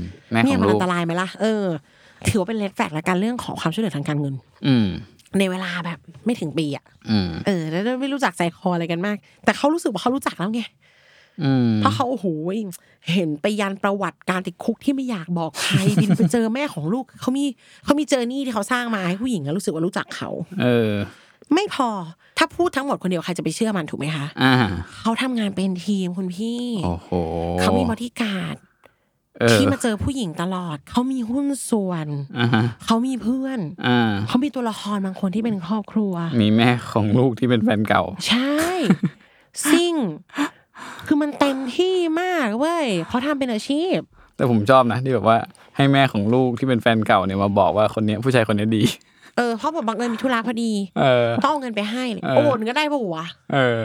แม่ของลูกเนี่ยมันอันตรายมั้ยล่ะเออถือว่าเป็นเรดแฟลกละกันเรื่องของความช่วยเหลือทางการเงินอืมในเวลาแบบไม่ถึงปีอ่ะเออแล้วไม่รู้จักใจคออะไรกันมากแต่เขารู้สึกว่าเขารู้จักแล้วไงเพราะเขาโอ้โหเห็นไปยันประวัติการติดคุกที่ไม่อยากบอกใครบินไปเจอแม่ของลูกเขามีเขามีเจอร์นี่ที่เขาสร้างมาให้ผู้หญิงรู้สึกว่ารู้จักเขาเออไม่พอถ้าพูดทั้งหมดคนเดียวใครจะไปเชื่อมันถูกไหมคะเขาทำงานเป็นทีมคุณพี่เขามีบริการที่มาเจอผู้หญิงตลอดเขามีหุ้นส่วนเขามีเพื่อนเขามีตัวละครบางคนที่เป็นครอบครัวมีแม่ของลูกที่เป็นแฟนเก่าใช่ซิ่งคือมันเต็มที่มากเว้ยเขาทำเป็นอาชีพแต่ผมชอบนะที่แบบว่าให้แม่ของลูกที่เป็นแฟนเก่าเนี่ยมาบอกว่าคนนี้ผู้ชายคนนี้ดีเออเพราะแบบบังเอิญมีธุระพอดีต้องเอาเงินไปให้เลยโอนก็ได้ปะวะเออ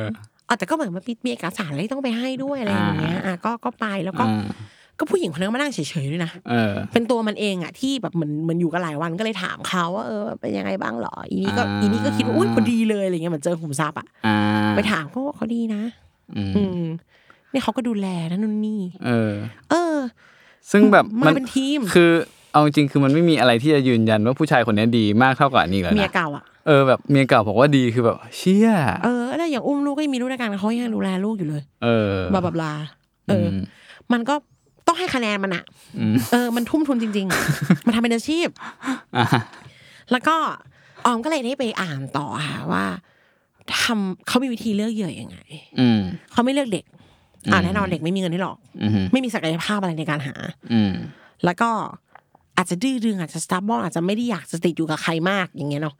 แต่ก็เหมือนมาปิดมีเอกสารอะไรต้องไปให้ด้วยอะไรอย่างเงี้ยอ่ะก็ก็ไปแล้วก็ก็ผู้หญิงคนนั้นมานั่งเฉยๆด้วยนะ เ, เป็นตัวมันเองอ่ะที่แบบเหมือนมันอยู่กันหลายวันก็เลยถามเขาว่าเออเป็นยังไงบ้างหรออีนี่ก็อีนี่ก็คิดว่าอุ้ยพอดีเลยอะไรเงี้ยเหมือนเจอขุมทรัพย์อ่ะไปถามเขาว่าเขาดีนะอืมนี่เขาก็ดูแลนะนุ่นนี่เออเออซึ่งแบบมันเป็นทีมคือเอาจริงคือมันไม่มีอะไรที่จะยืนยันว่าผู้ชายคนนี้ดีมากเท่ากับนี่แล้วนะเมียเก่าอ่ะเออแบบเมียเก่าบอกว่าดีคือแบบเชี่ยเออแล้วอย่างอุ้มลูกก็ยังมีลูกด้วยกันเขายังดูแลลูกอยู่เลยเออบลาบลาเออมันก็ต้องให้คะแนนมันอ่ะเออมันทุ่มทุนจริงๆมันทำเป็นอาชีพแล้วก็ออมก็เลยได้ไปอ่านต่อค่ะว่าทำเขามีวิธีเลือกเหยื่อยังไงเขาไม่เลือกเด็กอ่าแน่นอนเด็กไม่มีเงินได้หรอกไม่มีศักยภาพอะไรในการหาแล้วก็ อาจจะดื้อดึงอาจจะสตาร์บอลอาจจะไม่ได้อยากจะติดอยู่กับใครมากอย่างเงี้ยเนาะ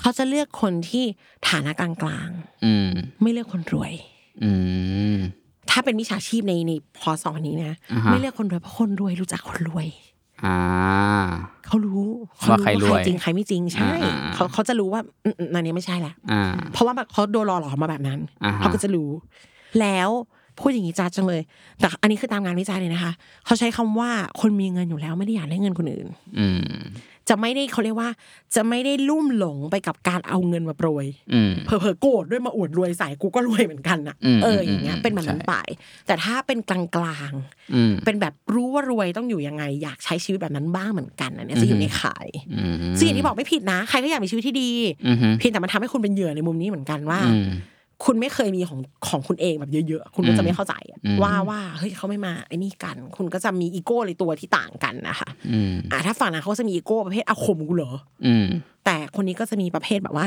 เขาจะเลือกคนที่ฐานะกลางๆไม่เลือกคนรวยถ้าเป็นมิจฉาชีพในในพอสองนี้นะไม่เลือกคนรวยเพราะคนรวยรู้จักคนรวยเขารู้ว่าใครรวยจริงใครไม่จริงใช่เขาเขาจะรู้ว่าอันนี้ไม่ใช่แหละเพราะว่าเขาโดนหลอกมาแบบนั้นเขาก็จะรู้แล้วพูดอย่างนี้จ้าจังเลยแต่อันนี้คือตามงานวิจัยเลยนะคะเขาใช้คำว่าคนมีเงินอยู่แล้วไม่ได้อยากได้เงินคนอื่นจะไม่ได้เขาเรียกว่าจะไม่ได้ลุ่มหลงไปกับการเอาเงินมาโปรยเผลอๆโกรธด้วยมาอวดรวยใส่กูก็รวยเหมือนกันน่ะเอออย่างเงี้ยเป็นแบบนั้นไปแต่ถ้าเป็นกลางๆเป็นแบบรู้ว่ารวยต้องอยู่ยังไงอยากใช้ชีวิตแบบนั้นบ้างเหมือนกันอันนี้จะอยู่ในข่ายซึ่งอย่างที่บอกไม่ผิดนะใครก็อยากมีชีวิตที่ดีเพียงแต่มันทำให้คุณเป็นเหยื่อในมุมนี้เหมือนกันว่าคุณไม่เคยมีของของคุณเองแบบเยอะๆคุณก็จะไม่เข้าใจว่าว่าเฮ้ยเขาไม่มาไอ้นี่กันคุณก็จะมีอีโก้ในตัวที่ต่างกันนะคะอ่าถ้าฝั่งนั้นเขาจะมีอีโก้ประเภทอาคมกูเหรอแต่คนนี้ก็จะมีประเภทแบบว่า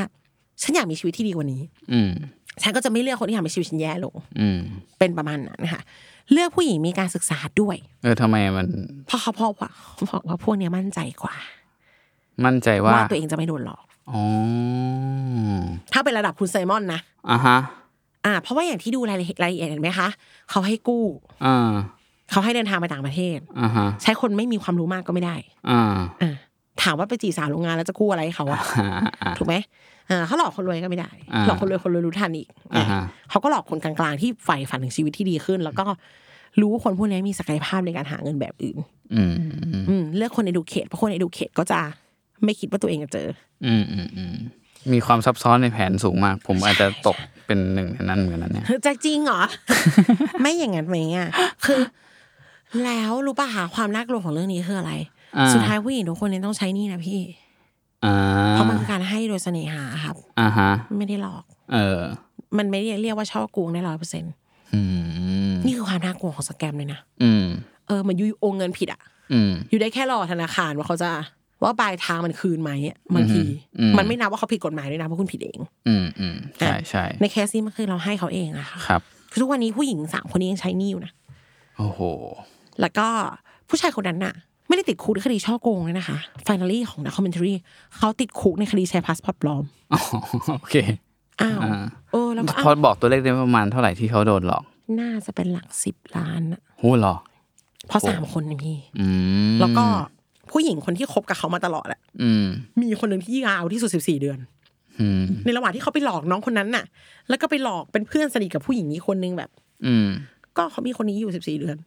ฉันอยากมีชีวิตที่ดีกว่านี้ฉันก็จะไม่เลือกคนที่ทำให้ชีวิตฉันแย่ลงเป็นประมาณนั้นนะคะเลือกผู้หญิงมีการศึกษาด้วยเออทำไมมันเพราะเขาพ่อว่าบอกว่าพวกนี้มั่นใจกว่ามั่นใจว่าว่าตัวเองจะไม่โดนหลอกอ๋อถ้าเป็นระดับคุณไซมอนนะอ่าฮะอ่าเพราะว่าอย่างที่ดูรายละเอียดเห็นไหมคะเขาให้กู้อ่าเขาให้เดินทางไปต่างประเทศอ่าฮะใช้คนไม่มีความรู้มากก็ไม่ได้อ่าอ่าถามว่าไปจีสาวโรงงานแล้วจะกู้อะไรเขาอ่ะถูกไหมอ่าเขาหลอกคนรวยก็ไม่ได้หลอกคนรวยคนรวยรู้ทันอีกอ่าเขาก็หลอกคนกลางๆที่ใฝ่ฝันถึงชีวิตที่ดีขึ้นแล้วก็รู้ว่าคนพวกนี้มีศักยภาพในการหาเงินแบบอื่นอืมอืมเลือกคน educate เพราะคน educate ก็จะไม่คิดว่าตัวเองจะเจออืมๆๆมีความซับซ้อนในแผนสูงมากผมอาจจะตกเป็นหนึ่งในนั้นเหมือนนั้นเนี่ยจะจริงเหรอไม่อย่างนั้นมั้ยอ่ะคือแล้วรู้ป่ะหาความน่ากลัวของเรื่องนี้คืออะไรสุดท้ายผู้หญิงทุกคนเนี่ยต้องใช้นี่นะพี่อ่าเพราะมันคือการให้โดยเสน่หาครับอ่าฮะไม่ได้หลอกเออมันไม่ได้เรียกว่าช่อโกงได้ หนึ่งร้อยเปอร์เซ็นต์ อืมนี่คือความน่ากลัวของสแกมเลยนะอืมเออมันอยู่โอนเงินผิดอ่ะอืมอยู่ได้แค่รอธนาคารว่าเขาจะว่าปลายทางมันคืนไหมบางทีมันไม่นับว่าเขาผิดกฎหมายด้วยนะเพราะคุณผิดเองอืมอืมใช่ใช่ในเคสนี้มันคือเราให้เขาเองอะค่ะครับคือทุกวันนี้ผู้หญิงสามคนนี้ยังใช้นี่อยู่นะโอ้โหแล้วก็ผู้ชายคนนั้นน่ะไม่ได้ติดคุกในคดีช่อโกงเลยนะคะ finally ของ documentary เขาติดคุกในคดีแชร์พาสปอร์ตปลอมโอเคอ้าวเออแล้วพอบอกตัวเลขได้ประมาณเท่าไหร่ที่เขาโดนหลอกน่าจะเป็นหลักสิบล้านอะโหหรอเพราะสามคนนะพี่แล้วก็ผู้หญิงคนที่คบกับเขามาตลอดแหละมีคนหนึ่งที่ยาวที่สุดสิบสี่เดือนในระหว่างที่เขาไปหลอกน้องคนนั้นน่ะแล้วก็ไปหลอกเป็นเพื่อนสนิทกับผู้หญิงอีกคนนึงแบบก็เขามีคนนี้อยู่สิบสี่เดือน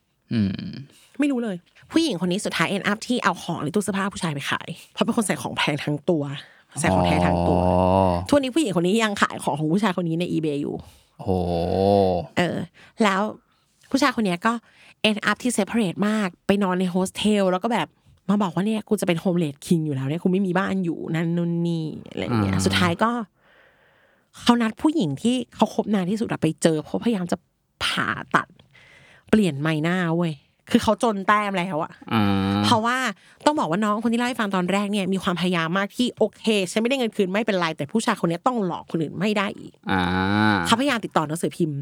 ไม่รู้เลยผู้หญิงคนนี้สุดท้าย end up ที่เอาของในตู้เสื้อผ้าผู้ชายไปขายเพราะเป็นคนใส่ของแพงทั้งตัวใส่ของแพงทั้งตัวทุกนี้ผู้หญิงคนนี้ยังขายของของผู้ชายคนนี้ใน eBay อยู่โอ้เออแล้วผู้ชายคนนี้ก็ end up ที่ separate มากไปนอนในโฮสเทลแล้วก็แบบมาบอกว่าเนี่ยกูจะเป็นโฮมเลดคิงอยู่แล้วเนี่ยกูไม่มีบ้านอยู่นั่นนู่นนี่อะไรอย่างเงี้ยสุดท้ายก็เขานัดผู้หญิงที่เขาคบนานที่สุดไปเจอเพราะพยายามจะผ่าตัดเปลี่ยนไมหน้าเว้ยคือเขาจนแต้มแล้วอ่ะเพราะว่าต้องบอกว่าน้องคนที่เล่าให้ฟังตอนแรกเนี่ยมีความพยายามมากที่โอเคฉันไม่ได้เงินคืนไม่เป็นไรแต่ผู้ชายคนนี้ต้องหลอกคนอื่นไม่ได้อีกเขาพยายามติดต่อหนังสือพิมพ์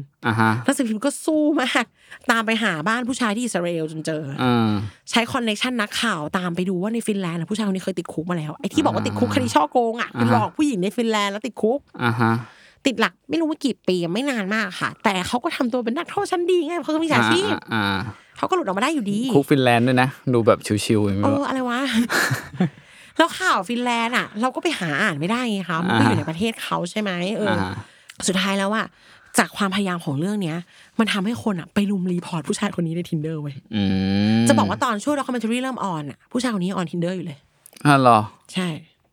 หนังสือพิมพ์ก็สู้มากตามไปหาบ้านผู้ชายที่อิสราเอลจนเจอใช้คอนเนคชั่นนักข่าวตามไปดูว่าในฟินแลนด์ผู้ชายคนนี้เคยติดคุกมาแล้วไอ้ที่บอกว่าติดคุกคดีช่อโกงอ่ะหลอกผู้หญิงในฟินแลนด์แล้วติดคุกติดหลักไม่รู้ว่ากี่ปีไม่นานมากค่ะแต่เขาก็ทำตัวเป็นนักโทษชั้นดีไงเขาคือมิจฉาชีพเขาก็หลุดออกมาได้อยู่ดีคุกฟินแลนด์ด้วยนะดูแบบชิวๆอย่างเงี้ยเอออะไรวะ แล้วข่าวฟินแลนด์อ่ะเราก็ไปหาอ่านไม่ได้ไงคะมันก็อยู่ในประเทศเขาใช่ไหมเออสุดท้ายแล้วอ่ะจากความพยายามของเรื่องเนี้ยมันทำให้คนอ่ะไปลุมรีพอร์ตผู้ชายคนนี้ใน Tinder เว้ยจะบอกว่าตอนช่วง documentary เริ่มออนอ่ะผู้ชายคนนี้ออน Tinder อยู่เลยอ๋อเหรอใช่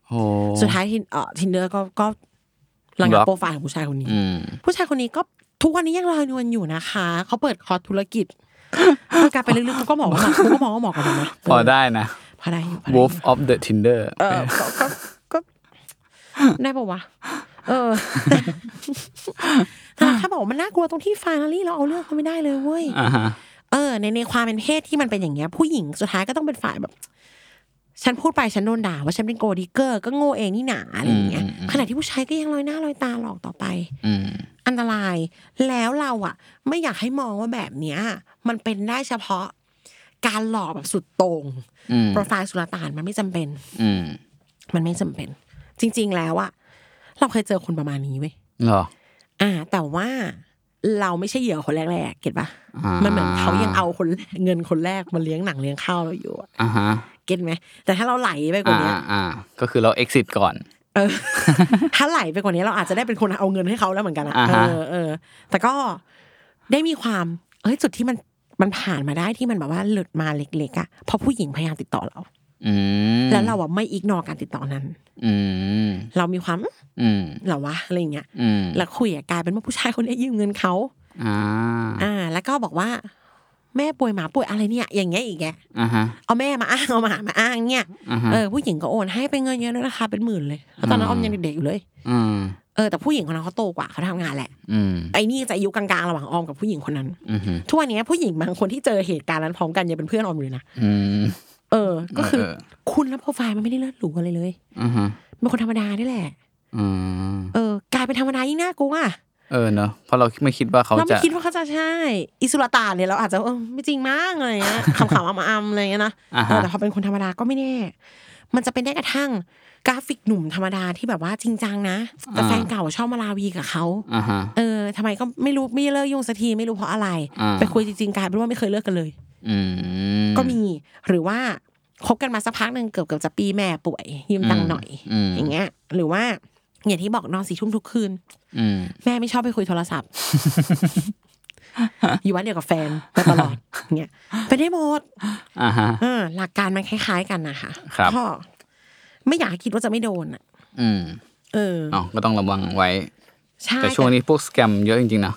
โอ้สุดท้ายเอ่อ Tinder ก็ก็ระงับโปรไฟล์ของผู้ชายคนนี้ผู้ชายคนนี้ก็ทุกวันนี้ยังลอยนวลอยู่นะคะเขาเปิดคอร์สธุรกิจพอกลับไปลึกๆกูก็มองว่ากูก็มองว่าเหมาะกับมันนะพอได้นะพอได้อยู่ Wolf of the Tinder เออก็ก็ได้ป่ะวะเออแต่ถ้าบอกมันน่ากลัวตรงที่ฟานาลี่เราเอาเรื่องเขาไม่ได้เลยเว้ยเออในในความเป็นเพศที่มันเป็นอย่างเงี้ยผู้หญิงสุดท้ายก็ต้องเป็นฝ่ายแบบฉันพูดไปฉันโดนด่าว่าฉันเป็นโกดิเกอร์ก็โง่เองนี่หนาอะไรอย่างเงี้ยขณะที่ผู้ชายก็ยังลอยหน้าลอยตาหลอกต่อไปอันตรายแล้วเราอ่ะไม่อยากให้มองว่าแบบเนี้ยมันเป็นได้เฉพาะ การหลอกแบบสุดโต่งโปรไฟล์สุลต่านมันไม่จำเป็นมันไม่จำเป็นจริงๆแล้วอะเราเคยเจอคนประมาณนี้เว้ยเหรออ่าแต่ว่าเราไม่ใช่เหยื่อคนแรกๆเก็ทป่ะมันเหมือนเขายังเอาคนเงินคนแรกมาเลี้ยงหนังเลี้ยงข้าวเราอยู่อ่าฮะเก็ทมั้ยแต่ถ้าเราไหลไปกว่านี้อ่าก็คือเรา exit ก่อนเออถ้าไหลไปกว่านี้เราอาจจะได้เป็นคนเอาเงินให้เขาแล้วเหมือนกันอ่ะเออๆแต่ก็ได้มีความเอ้ยจุดที่มันมันผ่านมาได้ที่มันแบบว่าหลุดมาเล็กๆอ่ะเพราะผู้หญิงพยายามติดต่อเราแล้วเราอ่ะไม่อิกนอร์การติดต่อนั้นเรามีความเหรอวะอะไรอย่างเงี้ยแล้วคุยอ่ะกลายเป็นว่าผู้ชายคนนี้ยืมเงินเขาอ่าแล้วก็บอกว่าแม่ป่วยหมาป่วยอะไรเนี่ยอย่างเงี้ยอีกแกเอาแม่มาอ้างเอาหมามาอ้างเนี่ยเออผู้หญิงก็โอนให้เป็นเงินเยอะด้วยนะคะเป็นหมื่นเลยตอนนั้นอ้อมยังเด็กๆอยู่เลยเออแต่ผู้หญิงคนนั้นเขาโตกว่าเขาทำงานแหละไอ้นี่จะอายุกลางๆระหว่างออมกับผู้หญิงคนนั้นทุกวันนี้ผู้หญิงบางคนที่เจอเหตุการณ์นั้นพร้อมกันยังเป็นเพื่อนออมอยู่เลยนะเออก็คือคุณและโปรไฟล์มันไม่ได้เลิศหรูอะไรเลยอือฮะเป็นคนธรรมดานี่แหละอืมเออกลายเป็นธรรมดายิ่งน่ากลัวอ่ะเออเนาะเพราะเราไม่คิดว่าเขาจะเราไม่คิดว่าเขาจะใช่อิสุลตานเนี่ยเราอาจจะเออไม่จริงมากอะไรเงี้ยขำๆอำๆอะไรเงี้ยนะแต่พอเป็นคนธรรมดาก็ไม่แน่มันจะเป็นได้กระทั่งกราฟิกหนุ่มธรรมดาที่แบบว่าจริงจังนะแต่แฟนเก่าชอบมาลาวีกับเขาเออทำไมก็ไม่รู้ไม่เลิกยุ่งสักทีไม่รู้เพราะอะไรไปคุยจริงๆกลายเป็นว่าไม่เคยเลิกกันเลยก็มีหรือว่าคบกันมาสักพักนึงเกือบๆจะปีแม่ป่วยยืมตังค์หน่อยอย่างเงี้ยหรือว่าอย่างที่บอกนอนสี่ทุ่มทุกคืนแม่ไม่ชอบไปคุยโทรศัพท์อยู่วันเดียวกับแฟนไปตลอดเงี้ยไปได้หมดหลักการมันคล้ายๆกันนะคะก็ไม่อยากคิดว่าจะไม่โดนอ่ะเออก็ต้องระวังไว้แต่ช่วงนี้พวกสแกมเยอะจริงๆนะ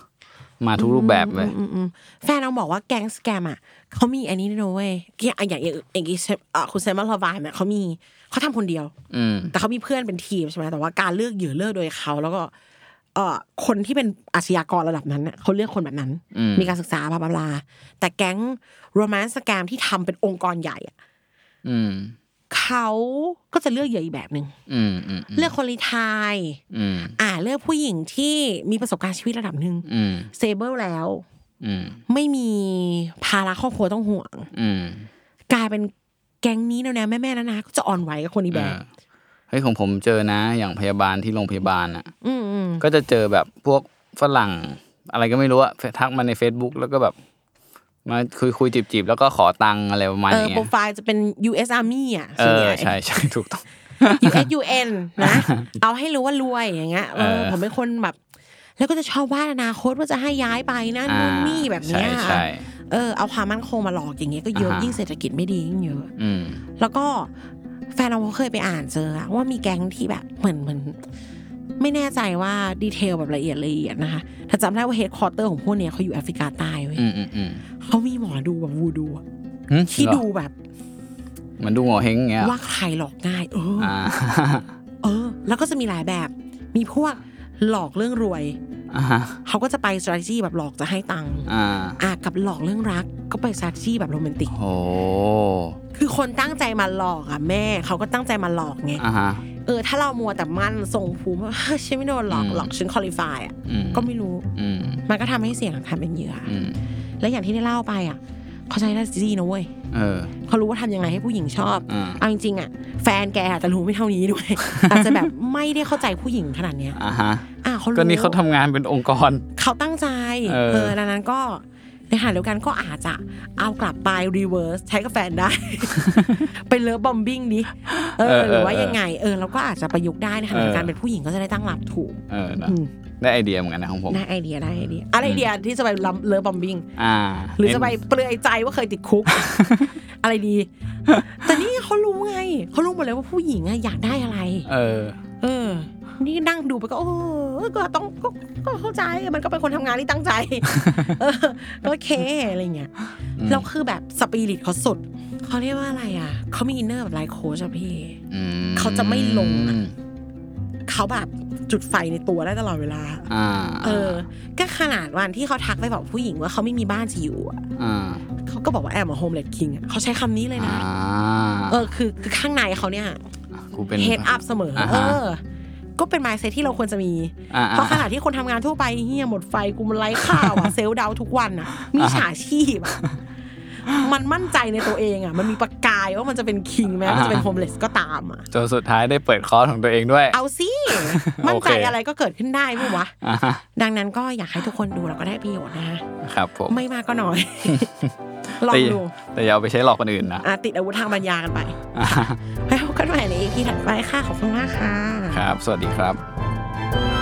มาทุกรูปแบบเลยแฟนเราบอกว่าแก๊งสแกมอ่ะเขามีอันนี้นะเว้ยอย่างอย่างอย่างคุณเซมลาวายเนี่ยเขามีเขาทำคนเดียวแต่เขามีเพื่อนเป็นทีมใช่ไหมแต่ว่าการเลือกเหยื่อเลือกโดยเขาแล้วก็คนที่เป็นอาชญากรระดับนั้นเนี่ยเขาเลือกคนแบบนั้นมีการศึกษาบลาบลาแต่แก๊ง Romance Scam ที่ทำเป็นองค์กรใหญ่อ่ะเขาก็จะเลือกเหยื่ออีกแบบนึงเลือกคนรีไทร์อ่าเลือกผู้หญิงที่มีประสบการณ์ชีวิตระดับนึงเซเบิลแล้วไม่มีภาระครอบครัวต้องห่วงกลายเป็นแก๊งนี้แนวๆแม่ๆนะนะก็จะอ่อนไหวกับคนอีแบบเฮ้ยของผมเจอนะอย่างพยาบาลที่โรงพยาบาลอ่ะก็จะเจอแบบพวกฝรั่งอะไรก็ไม่รู้อะทักมาใน Facebook แล้วก็แบบมาคุยคุยจีบๆแล้วก็ขอตังค์อะไรประมาณนี้เออโปรไฟล์จะเป็น ยู เอส Army อ่ะส่วนใหญ่ใช่ใช่ถูกต้อง ยู เอส ยู เอ็น นะเอาให้รู้ว่ารวยอย่างเงี้ยเออผมเป็นคนแบบแล้วก็จะชอบว่าอนาคตว่าจะให้ย้ายไปนั่นนู่นนี่แบบเนี้ยเออเอาความมั่นคงมาหลอกอย่างเงี้ยก็เยอะยิ่งเศรษฐกิจไม่ดียิ่งเยอะแล้วก็แฟนเราเคยไปอ่านเจอว่ามีแก๊งที่แบบเหมือนเหมือนไม่แน่ใจว่าดีเทลแบบละเอียดละเอียดนะคะถ้าจำได้ว่าเฮดคอร์เตอร์ของพวกเนี้ยเขาอยู่แอฟริกาใต้เว้ยเขามีหมอดูแบบวูดูที่ดูแบบมันดูหมอเฮงเงี้ยว่าใครหลอกง่ายเออเออแล้วก็จะมีหลายแบบมีพวกหลอกเรื่องรวยเขาก็จะไป strategy แบบหลอกจะให้ตังค์อ่ากับหลอกเรื่องรักก็ไป strategy แบบโรแมนติกโอ้คือคนตั้งใจมาหลอกอ่ะแม่เขาก็ตั้งใจมาหลอกไงเออถ้าเรามัวแต่มั่นส่งภูมิว่าฉันไม่โดนหลอกหลอกฉัน qualify อ่ะก็ไม่รู้มันก็ทำให้เสี่ยงการเป็นเหยื่อและอย่างที่ได้เล่าไปอ่ะเขาใช้strategyนะเว้ยเขารู้ว่าทำยังไงให้ผู้หญิงชอบเอาจริงๆอ่ะแฟนแกอาจจะรู้ไม่เท่านี้ด้วยอาจจะแบบไม่ได้เข้าใจผู้หญิงขนาดเนี้ยอ่าฮะอ่าเขารู้ก็นี่เขาทำงานเป็นองค์กรเขาตั้งใจเออดังนั้นก็ในขณะเดียวกันก็อาจจะเอากลับไปรีเวิร์สใช้กับแฟนได้ไปเลิฟบอมบิ้งดิเออหรือว่ายังไงเออเราก็อาจจะประยุกต์ได้ในขณะเดียวกันเป็นผู้หญิงก็จะได้ตั้งรับถูกเออได้ไอเดียเหมือนกันนะของผมได้ไอเดียได้ไอเดียอะไรไอเดียที่จะไปเลิฟบอมบิ้งอ่าหรือจะไปเปลือยใจว่าเคยติดคุกอะไรดีแต่นี่เขารู้ไงเขารู้หมดเลยว่าผู้หญิงอะอยากได้อะไรเออเออนี่นั่งดูไปก็โอ้ก็ต้องก็เข้าใจมันก็เป็นคนทำงานที่ตั้งใจเออโอเคอะไรเงี้ยเราคือแบบสปิริตเขาสุดเขาเรียกว่าอะไรอ่ะเขามีอินเนอร์แบบไลฟ์โค้ชอ่ะพี่เขาจะไม่ลงเขาแบบจุดไฟในตัวได้ตลอดเวลาเออก็ขนาดวันที่เขาทักไปบอกผู้หญิงว่าเขาไม่มีบ้านจะอยู่อ่ะเขาก็บอกว่าแอมอะโฮมเลดคิงอ่ะเขาใช้คำนี้เลยนะเออคือคือข้างในเขาเนี่ยเฮดอัพเสมอเออก็เป็น mindset ที่เราควรจะมีเพราะขณะที่คนทำงานทั่วไปเฮียหมดไฟกูมันไร้ข้าวอ่ะเซลล์ดาวทุกวันอ่ะมีฉาชีพ มันมั่นใจในตัวเองอ่ะมันมีประกายว่ามันจะเป็นคิงแม้มันจะเป็นโฮมเลสก็ตามอ่ะจนสุดท้ายได้เปิดคอร์สของตัวเองด้วยเอาสิมั่นใจอะไรก็เกิดขึ้นได้มั้ยวะดังนั้นก็อยากให้ทุกคนดูแล้วก็ได้ประโยชน์นะครับผมไม่มากก็น้อยลองดูแต่อย่าเอาไปใช้หลอกคนอื่นนะติดอาวุธทางปัญญากันไปแล้วพบกันใหม่ในอีพีถัดไปค่ะขอบคุณมากค่ะครับสวัสดีครับ